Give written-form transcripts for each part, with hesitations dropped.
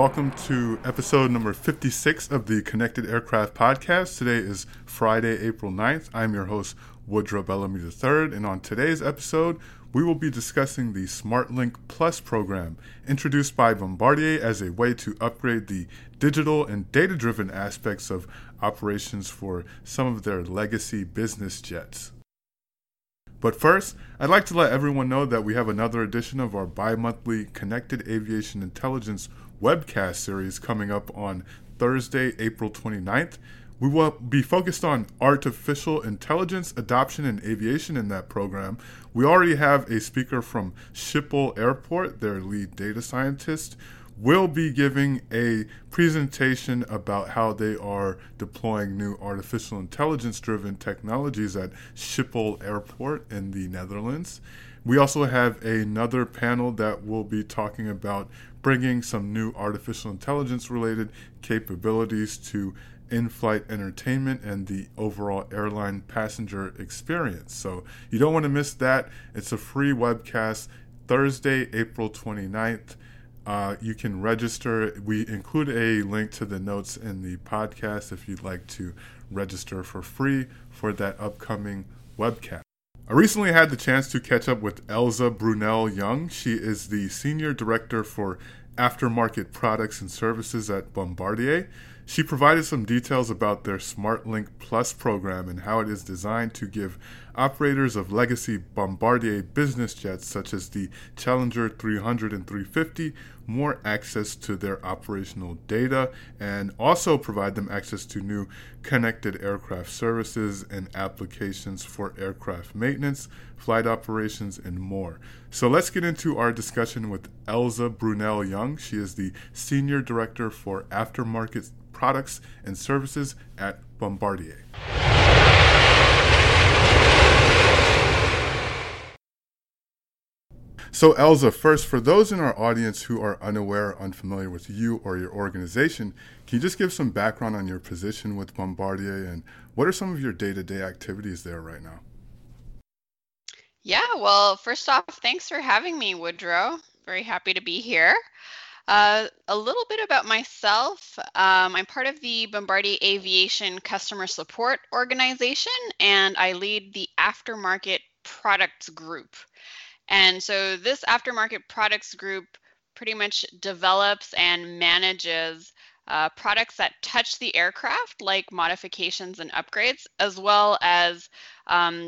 Welcome to episode number 56 of the Connected Aircraft Podcast. Today is Friday, April 9th. I'm your host, Woodrow Bellamy III, and on today's episode, we will be discussing the SmartLink Plus program, introduced by Bombardier as a way to upgrade the digital and data-driven aspects of operations for some of their legacy business jets. But first, I'd like to let everyone know that we have another edition of our bi-monthly Connected Aviation Intelligence webcast series coming up on Thursday, April 29th. We will be focused on artificial intelligence adoption in aviation in that program. We already have a speaker from Schiphol Airport, their lead data scientist, will be giving a presentation about how they are deploying new artificial intelligence-driven technologies at Schiphol Airport in the Netherlands. We also have another panel that will be talking about bringing some new artificial intelligence-related capabilities to in-flight entertainment and the overall airline passenger experience. So you don't want to miss that. It's a free webcast, Thursday, April 29th. You can register. We include a link to the notes in the podcast if you'd like to register for free for that upcoming webcast. I recently had the chance to catch up with Elsa Brunel-Young. She is the Senior Director for Aftermarket Products and Services at Bombardier. She provided some details about their SmartLink Plus program and how it is designed to give operators of legacy Bombardier business jets, such as the Challenger 300 and 350, more access to their operational data and also provide them access to new connected aircraft services and applications for aircraft maintenance, flight operations, and more. So let's get into our discussion with Elsa Brunel-Young. She is the Senior Director for Aftermarket Products and Services at Bombardier. So Elsa, first, for those in our audience who are unaware or unfamiliar with you or your organization, can you just give some background on your position with Bombardier and what are some of your day-to-day activities there right now? Yeah, well, first off, thanks for having me, Woodrow. Very happy to be here. A little bit about myself. I'm part of the Bombardier Aviation Customer Support Organization, and I lead the Aftermarket Products Group. And so this Aftermarket Products Group pretty much develops and manages products that touch the aircraft, like modifications and upgrades, as well as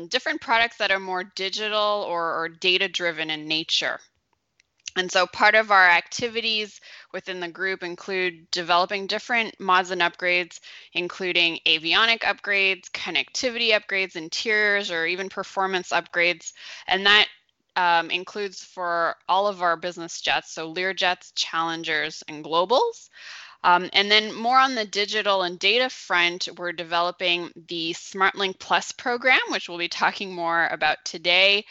different products that are more digital or data-driven in nature. And so part of our activities within the group include developing different mods and upgrades, including avionic upgrades, connectivity upgrades, interiors, or even performance upgrades. And that includes for all of our business jets, so Learjets, Challengers, and Globals. And then more on the digital and data front, we're developing the SmartLink Plus program, which we'll be talking more about today,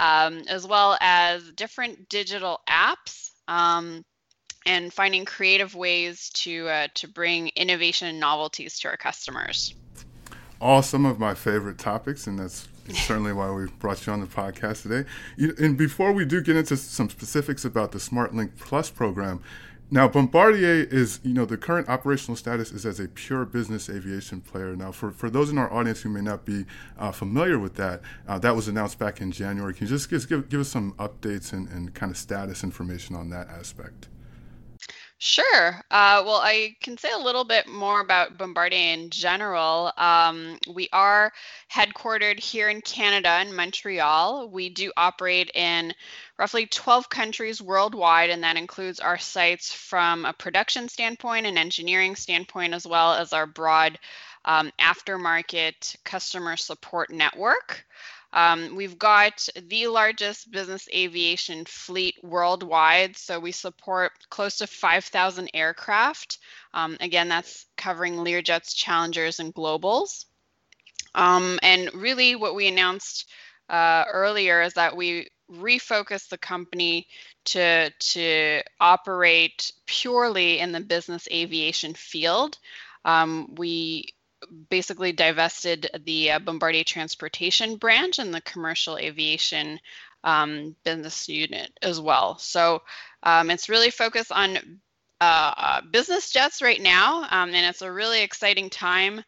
as well as different digital apps and finding creative ways to bring innovation and novelties to our customers. All some of my favorite topics, and that's certainly why we brought you on the podcast today. And before we do get into some specifics about the SmartLink Plus program, now, Bombardier is, the current operational status is as a pure business aviation player. Now, for those in our audience who may not be familiar with that, that was announced back in January. Can you just give us some updates and kind of status information on that aspect? Sure. Well, I can say a little bit more about Bombardier in general. We are headquartered here in Canada, in Montreal. We do operate in roughly 12 countries worldwide, and that includes our sites from a production standpoint and engineering standpoint, as well as our broad aftermarket customer support network. We've got the largest business aviation fleet worldwide, so we support close to 5,000 aircraft. Again, that's covering Learjets, Challengers, and Globals. And really what we announced earlier is that we refocused the company to operate purely in the business aviation field. We basically divested the Bombardier Transportation branch and the commercial aviation business unit as well. So it's really focused on business jets right now, and it's a really exciting time.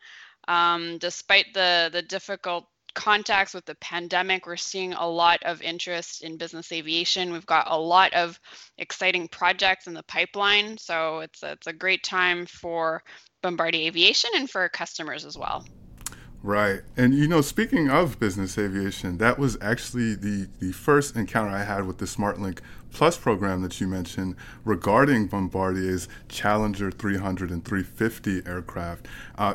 Despite the difficult contacts with the pandemic, we're seeing a lot of interest in business aviation. We've got a lot of exciting projects in the pipeline, so it's a great time for Bombardier Aviation and for customers as well. Right. And, you know, speaking of business aviation, that was actually the first encounter I had with the SmartLink Plus program that you mentioned regarding Bombardier's Challenger 300 and 350 aircraft.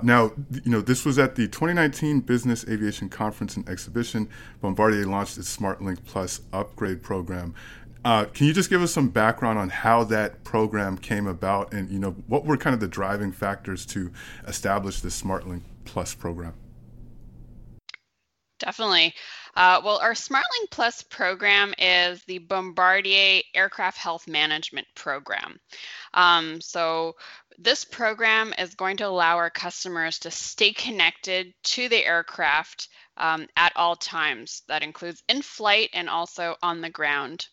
Now, you know, this was at the 2019 Business Aviation Conference and Exhibition. Bombardier launched its SmartLink Plus upgrade program. Can you just give us some background on how that program came about and, you know, what were kind of the driving factors to establish the SmartLink Plus program? Definitely. Well, our SmartLink Plus program is the Bombardier Aircraft Health Management Program. So this program is going to allow our customers to stay connected to the aircraft at all times. That includes in flight and also on the ground.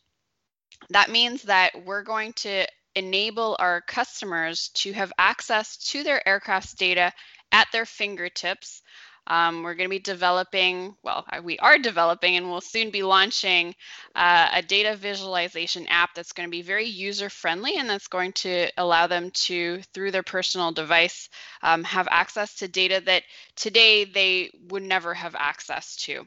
That means that we're going to enable our customers to have access to their aircraft's data at their fingertips. We're going to be developing, we are developing, and we'll soon be launching a data visualization app that's going to be very user-friendly, and that's going to allow them to, through their personal device, have access to data that today they would never have access to.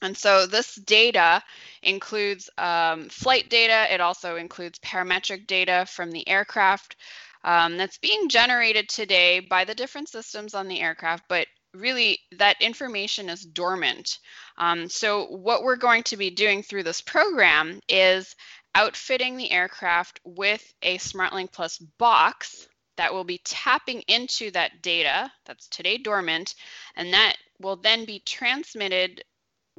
And so this data includes flight data. It also includes parametric data from the aircraft that's being generated today by the different systems on the aircraft, but really that information is dormant. So what we're going to be doing through this program is outfitting the aircraft with a SmartLink Plus box that will be tapping into that data that's today dormant, and that will then be transmitted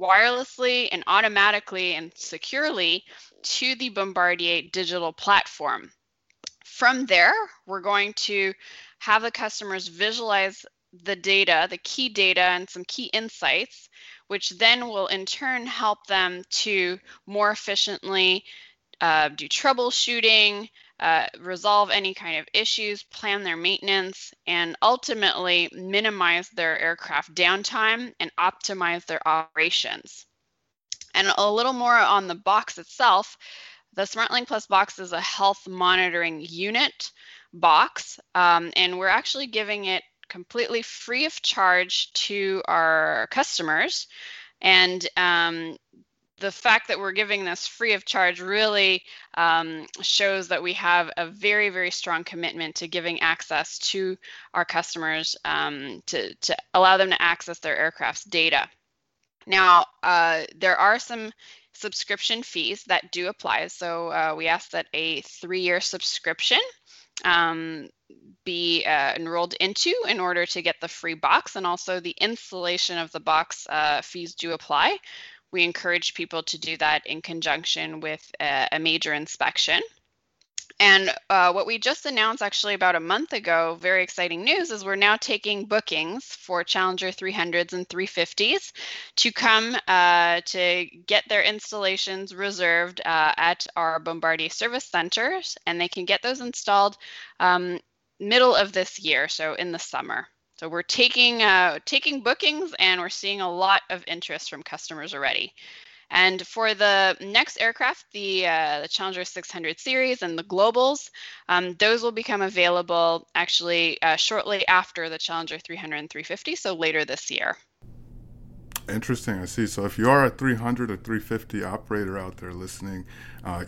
wirelessly and automatically and securely to the Bombardier digital platform. From there, we're going to have the customers visualize the data, the key data, and some key insights, which then will in turn help them to more efficiently do troubleshooting, resolve any kind of issues, plan their maintenance, and ultimately minimize their aircraft downtime and optimize their operations. And a little more on the box itself, the SmartLink Plus box is a health monitoring unit box, and we're actually giving it completely free of charge to our customers. And the fact that we're giving this free of charge really shows that we have a very, very strong commitment to giving access to our customers to allow them to access their aircraft's data. Now, there are some subscription fees that do apply. So we ask that a 3-year subscription be enrolled into in order to get the free box, and also the installation of the box fees do apply. We encourage people to do that in conjunction with a major inspection. And what we just announced actually about a month ago, very exciting news, is we're now taking bookings for Challenger 300s and 350s to come to get their installations reserved at our Bombardier service centers, and they can get those installed middle of this year, so in the summer. So we're taking bookings, and we're seeing a lot of interest from customers already. And for the next aircraft, the Challenger 600 series and the Globals, those will become available actually shortly after the Challenger 300 and 350, so later this year. Interesting, I see. So if you are a 300 or 350 operator out there listening,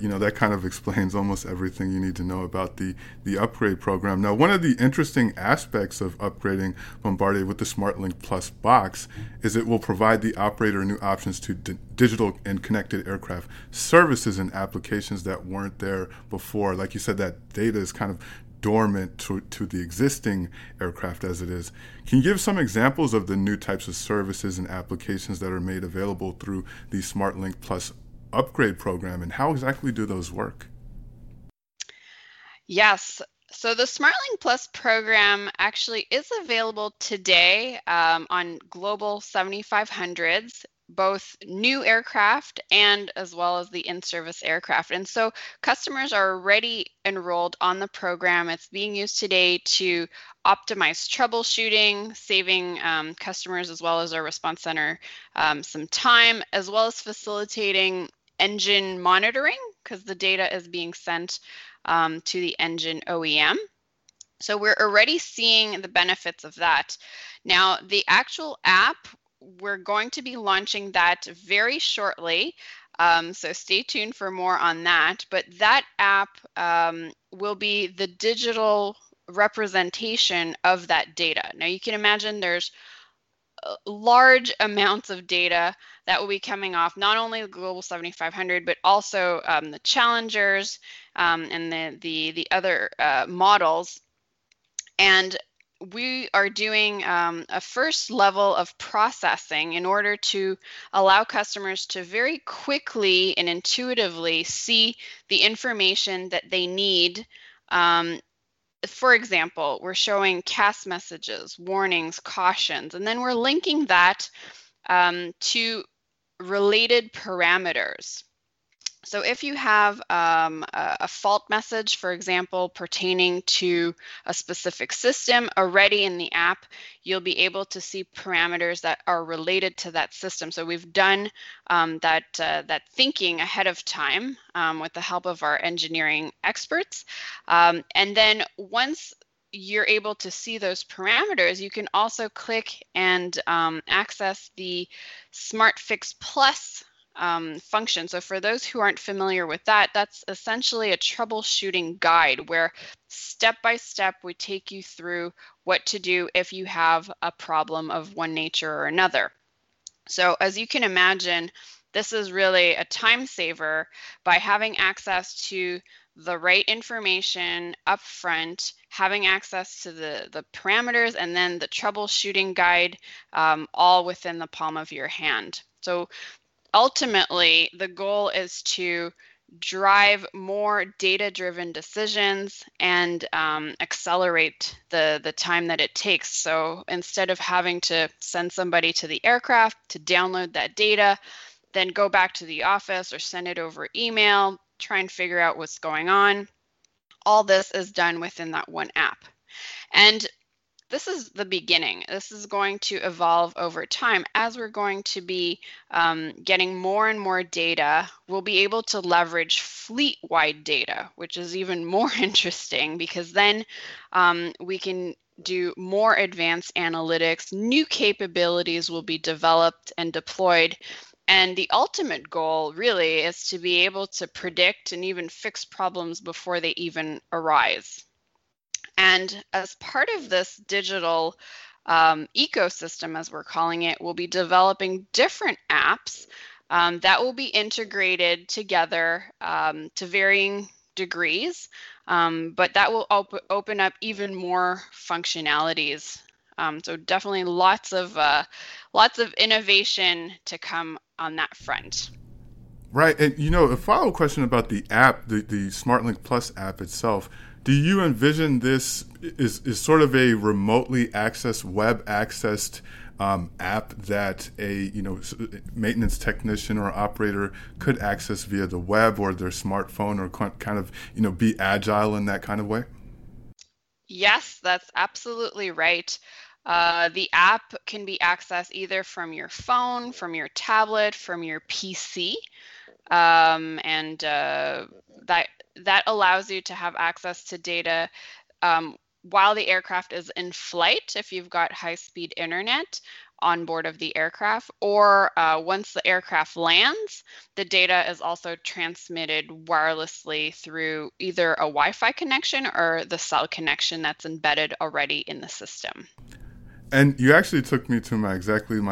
you know, that kind of explains almost everything you need to know about the upgrade program. Now, one of the interesting aspects of upgrading Bombardier with the SmartLink Plus box is it will provide the operator new options to digital and connected aircraft services and applications that weren't there before. Like you said, that data is kind of dormant to the existing aircraft as it is. Can you give some examples of the new types of services and applications that are made available through the SmartLink Plus upgrade program, and how exactly do those work? Yes. So the SmartLink Plus program actually is available today on Global 7500s, both new aircraft and as well as the in-service aircraft. And so customers are already enrolled on the program. It's being used today to optimize troubleshooting, saving customers as well as our response center some time, as well as facilitating engine monitoring because the data is being sent to the engine OEM. So we're already seeing the benefits of that. Now, the actual app, we're going to be launching that very shortly, so stay tuned for more on that. But that app will be the digital representation of that data. Now, you can imagine there's large amounts of data that will be coming off not only the Global 7500, but also the Challengers and the other models. And we are doing a first level of processing in order to allow customers to very quickly and intuitively see the information that they need. For example, we're showing CAS messages, warnings, cautions, and then we're linking that to related parameters. So if you have a fault message, for example, pertaining to a specific system already in the app, you'll be able to see parameters that are related to that system. So we've done that thinking ahead of time with the help of our engineering experts. And then once you're able to see those parameters, you can also click and access the SmartFix Plus function. So for those who aren't familiar with that, that's essentially a troubleshooting guide where step by step we take you through what to do if you have a problem of one nature or another. So as you can imagine, this is really a time saver by having access to the right information up front, having access to the parameters, and then the troubleshooting guide all within the palm of your hand. So ultimately, the goal is to drive more data-driven decisions and accelerate the time that it takes. So instead of having to send somebody to the aircraft to download that data, then go back to the office or send it over email, try and figure out what's going on, all this is done within that one app. And this is the beginning. This is going to evolve over time. As we're going to be getting more and more data, we'll be able to leverage fleet-wide data, which is even more interesting because then we can do more advanced analytics. New capabilities will be developed and deployed. And the ultimate goal really is to be able to predict and even fix problems before they even arise. And as part of this digital ecosystem, as we're calling it, we'll be developing different apps that will be integrated together to varying degrees, but that will open up even more functionalities. So definitely lots of innovation to come on that front. Right, and you know, a follow-up question about the app, the SmartLink Plus app itself. Do you envision this is sort of a remotely accessed, web-accessed app that a maintenance technician or operator could access via the web or their smartphone, or kind of be agile in that kind of way? Yes, that's absolutely right. The app can be accessed either from your phone, from your tablet, from your PC, and that allows you to have access to data while the aircraft is in flight, if you've got high-speed internet on board of the aircraft, or once the aircraft lands, the data is also transmitted wirelessly through either a Wi-Fi connection or the cell connection that's embedded already in the system. And you actually took me to my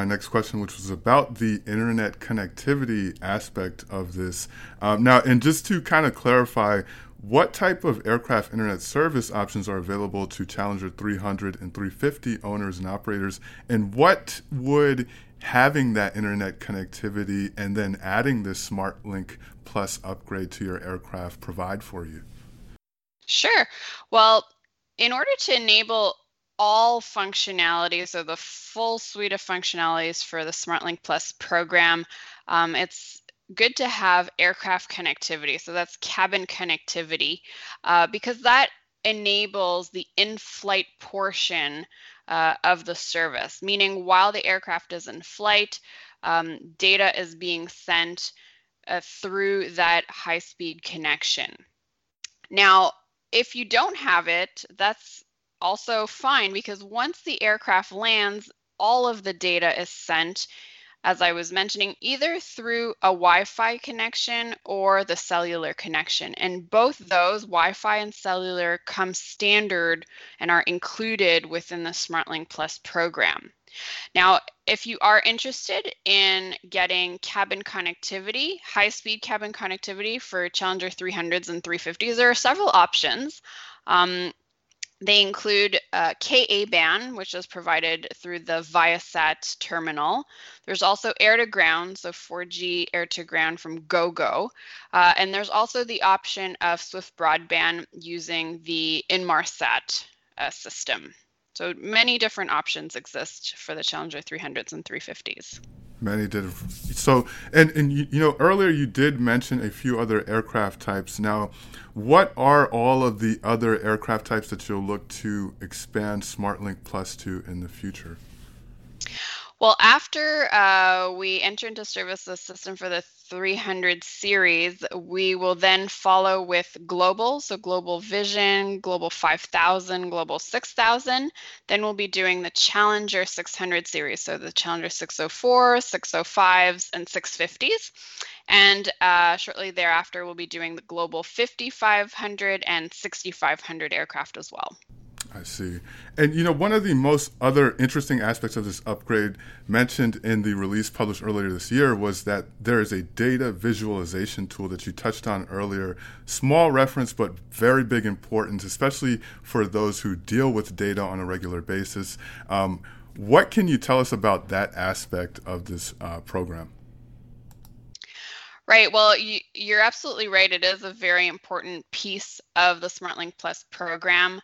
next question, which was about the internet connectivity aspect of this. Now, and just to kind of clarify, what type of aircraft internet service options are available to Challenger 300 and 350 owners and operators? And what would having that internet connectivity and then adding this SmartLink Plus upgrade to your aircraft provide for you? Sure. Well, in order to enable all functionalities or the full suite of functionalities for the SmartLink Plus program. It's good to have aircraft connectivity, so that's cabin connectivity, because that enables the in-flight portion of the service, meaning while the aircraft is in flight, data is being sent through that high-speed connection. Now, if you don't have it, that's also fine, because once the aircraft lands, all of the data is sent, as I was mentioning, either through a Wi-Fi connection or the cellular connection. And both those, Wi-Fi and cellular, come standard and are included within the SmartLink Plus program. Now, if you are interested in getting cabin connectivity, high-speed cabin connectivity for Challenger 300s and 350s, there are several options. They include Ka-band, which is provided through the Viasat terminal. There's also air-to-ground, so 4G air-to-ground from GoGo. And there's also the option of Swift broadband using the Inmarsat system. So many different options exist for the Challenger 300s and 350s. Many did. So, and you know, earlier you did mention a few other aircraft types. Now, what are all of the other aircraft types that you'll look to expand SmartLink Plus to in the future? Well, after we enter into service the system for the 300 series, we will then follow with Global, so Global Vision, Global 5000, Global 6000. Then we'll be doing the Challenger 600 series, so the Challenger 604, 605s, and 650s. And shortly thereafter, we'll be doing the Global 5500 and 6500 aircraft as well. I see. And, you know, one of the most other interesting aspects of this upgrade mentioned in the release published earlier this year was that there is a data visualization tool that you touched on earlier. Small reference, but very big importance, especially for those who deal with data on a regular basis. What can you tell us about that aspect of this program? Right. Well, you're absolutely right. It is a very important piece of the SmartLink Plus program.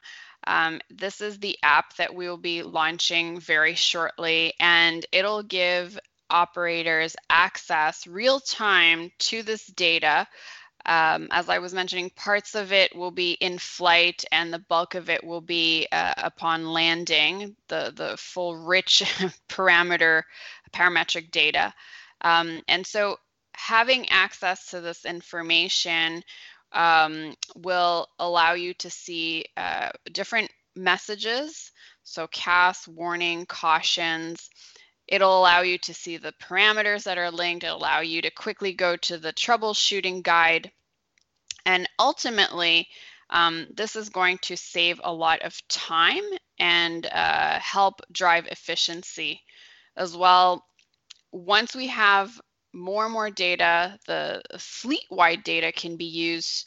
This is the app that we will be launching very shortly, and it'll give operators access real time to this data. As I was mentioning, parts of it will be in flight and the bulk of it will be upon landing, the full rich parametric data. And so having access to this information will allow you to see different messages, so CAS, warning, cautions. It'll allow you to see the parameters that are linked. It'll allow you to quickly go to the troubleshooting guide. And ultimately, this is going to save a lot of time and help drive efficiency as well. Once we have more and more data, the fleet-wide data can be used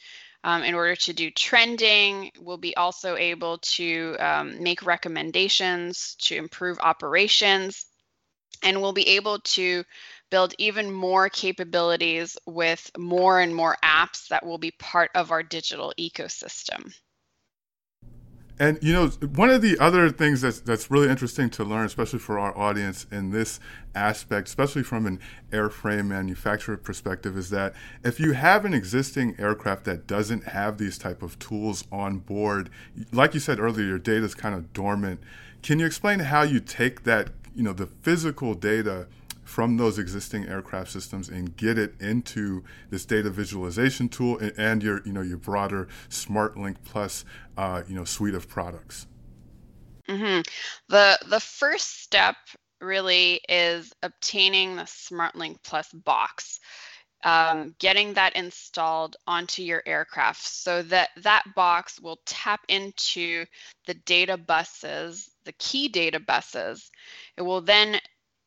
in order to do trending. We'll be also able to make recommendations to improve operations, and we'll be able to build even more capabilities with more and more apps that will be part of our digital ecosystem. And, you know, one of the other things that's really interesting to learn, especially for our audience in this aspect, especially from an airframe manufacturer perspective, is that if you have an existing aircraft that doesn't have these type of tools on board, like you said earlier, your data is kind of dormant. Can you explain how you take that, you know, the physical data from those existing aircraft systems and get it into this data visualization tool and your, you know, your broader SmartLink Plus, you know, suite of products? Mm-hmm. The first step really is obtaining the SmartLink Plus box, getting that installed onto your aircraft, so that box will tap into the data buses, the key data buses. It will then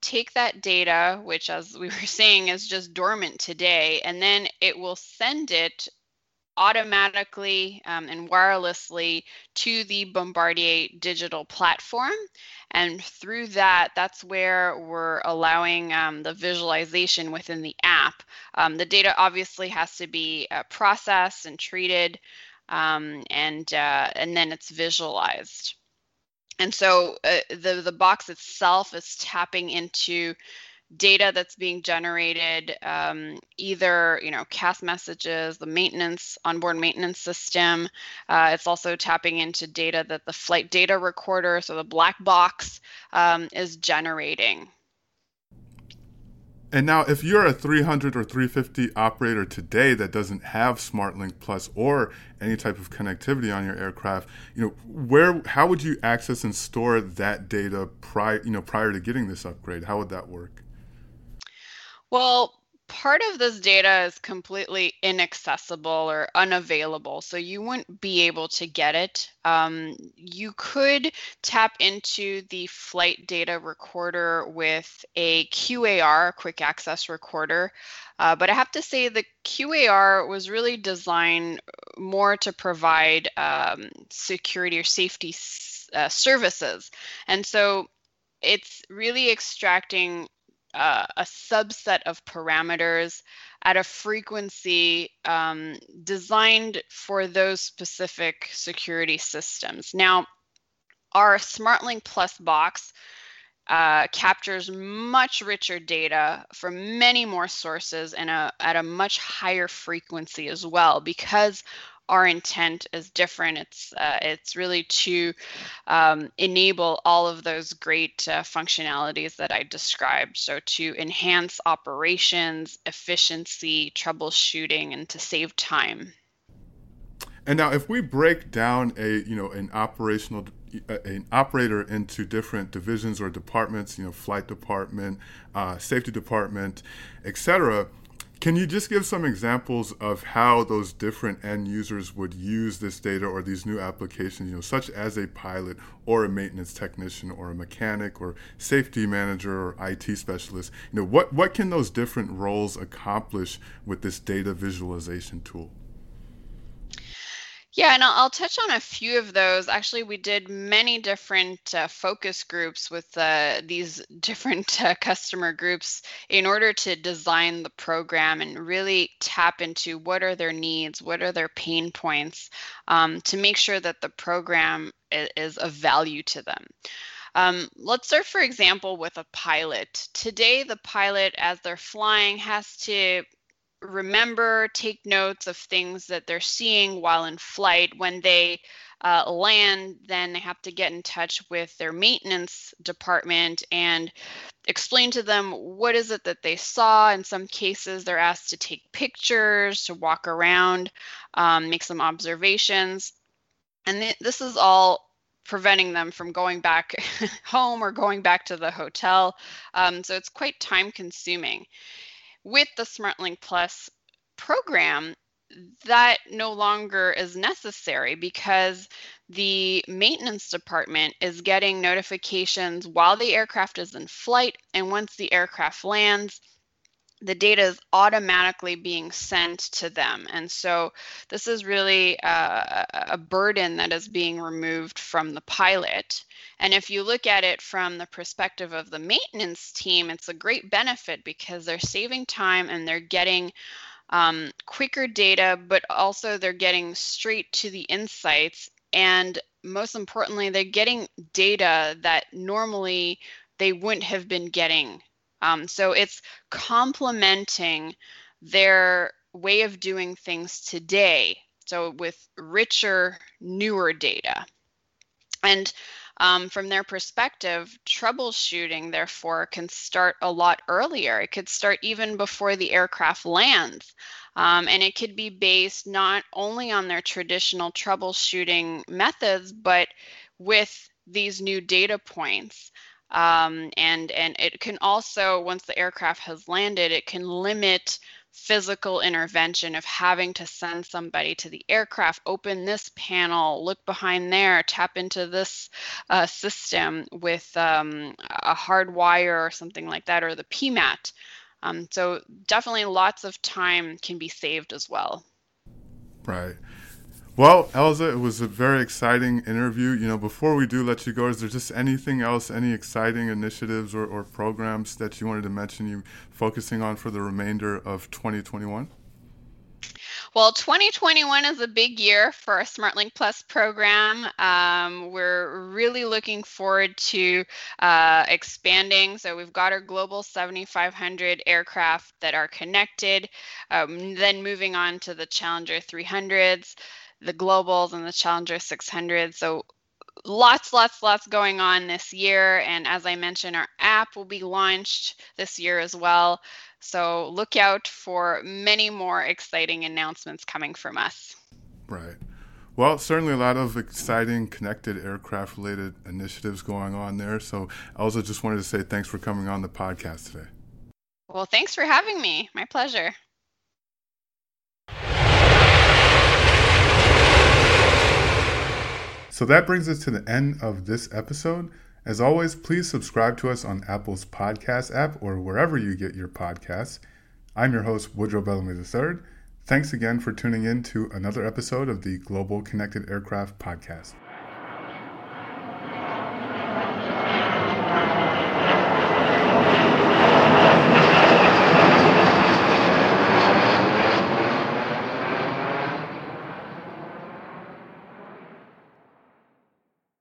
take that data, which, as we were saying, is just dormant today, and then it will send it automatically and wirelessly to the Bombardier digital platform. And through that, that's where we're allowing the visualization within the app. The data obviously has to be processed and treated, and then it's visualized. And so the box itself is tapping into data that's being generated, either, you know, CAS messages, the maintenance, onboard maintenance system. It's also tapping into data that the flight data recorder, so the black box, is generating. And now, if you're a 300 or 350 operator today that doesn't have SmartLink Plus or any type of connectivity on your aircraft, you know, how would you access and store that data prior to getting this upgrade? How would that work? Well, part of this data is completely inaccessible or unavailable, so you wouldn't be able to get it. You could tap into the flight data recorder with a QAR, quick access recorder, but I have to say the QAR was really designed more to provide security or safety services, and so it's really extracting a subset of parameters at a frequency designed for those specific security systems. Now, our SmartLink Plus box captures much richer data from many more sources and at a much higher frequency as well, because our intent is different. It's really to enable all of those great functionalities that I described. So to enhance operations, efficiency, troubleshooting, and to save time. And now, if we break down an operator into different divisions or departments, you know, flight department, safety department, etc. Can you just give some examples of how those different end users would use this data or these new applications, you know, such as a pilot or a maintenance technician or a mechanic or safety manager or IT specialist? You know, what can those different roles accomplish with this data visualization tool? Yeah, and I'll touch on a few of those. Actually, we did many different focus groups with these different customer groups in order to design the program and really tap into what are their needs, what are their pain points, to make sure that the program is of value to them. Let's start, for example, with a pilot. Today, the pilot, as they're flying, has to remember, take notes of things that they're seeing while in flight. When they land, then they have to get in touch with their maintenance department and explain to them what is it that they saw. In some cases, they're asked to take pictures, to walk around, make some observations. And this is all preventing them from going back home or going back to the hotel. So it's quite time consuming. With the SmartLink Plus program, that no longer is necessary because the maintenance department is getting notifications while the aircraft is in flight, and once the aircraft lands, the data is automatically being sent to them. And so this is really a burden that is being removed from the pilot. And if you look at it from the perspective of the maintenance team, it's a great benefit because they're saving time and they're getting quicker data, but also they're getting straight to the insights. And most importantly, they're getting data that normally they wouldn't have been getting. So it's complementing their way of doing things today, so with richer, newer data. And from their perspective, troubleshooting, therefore, can start a lot earlier. It could start even before the aircraft lands. And it could be based not only on their traditional troubleshooting methods, but with these new data points. And it can also, once the aircraft has landed, it can limit physical intervention of having to send somebody to the aircraft, open this panel, look behind there, tap into this system with a hard wire or something like that, or the PMAT. So definitely lots of time can be saved as well. Right. Well, Elsa, it was a very exciting interview. You know, before we do let you go, is there just anything else, any exciting initiatives or programs that you wanted to mention you focusing on for the remainder of 2021? Well, 2021 is a big year for our SmartLink Plus program. We're really looking forward to expanding. So we've got our Global 7500 aircraft that are connected, then moving on to the Challenger 300s, the Globals, and the Challenger 600. So lots going on this year. And as I mentioned, our app will be launched this year as well. So look out for many more exciting announcements coming from us. Right. Well, certainly a lot of exciting connected aircraft related initiatives going on there. So Elsa, just wanted to say thanks for coming on the podcast today. Well, thanks for having me. My pleasure. So that brings us to the end of this episode. As always, please subscribe to us on Apple's podcast app or wherever you get your podcasts. I'm your host, Woodrow Bellamy III. Thanks again for tuning in to another episode of the Global Connected Aircraft Podcast.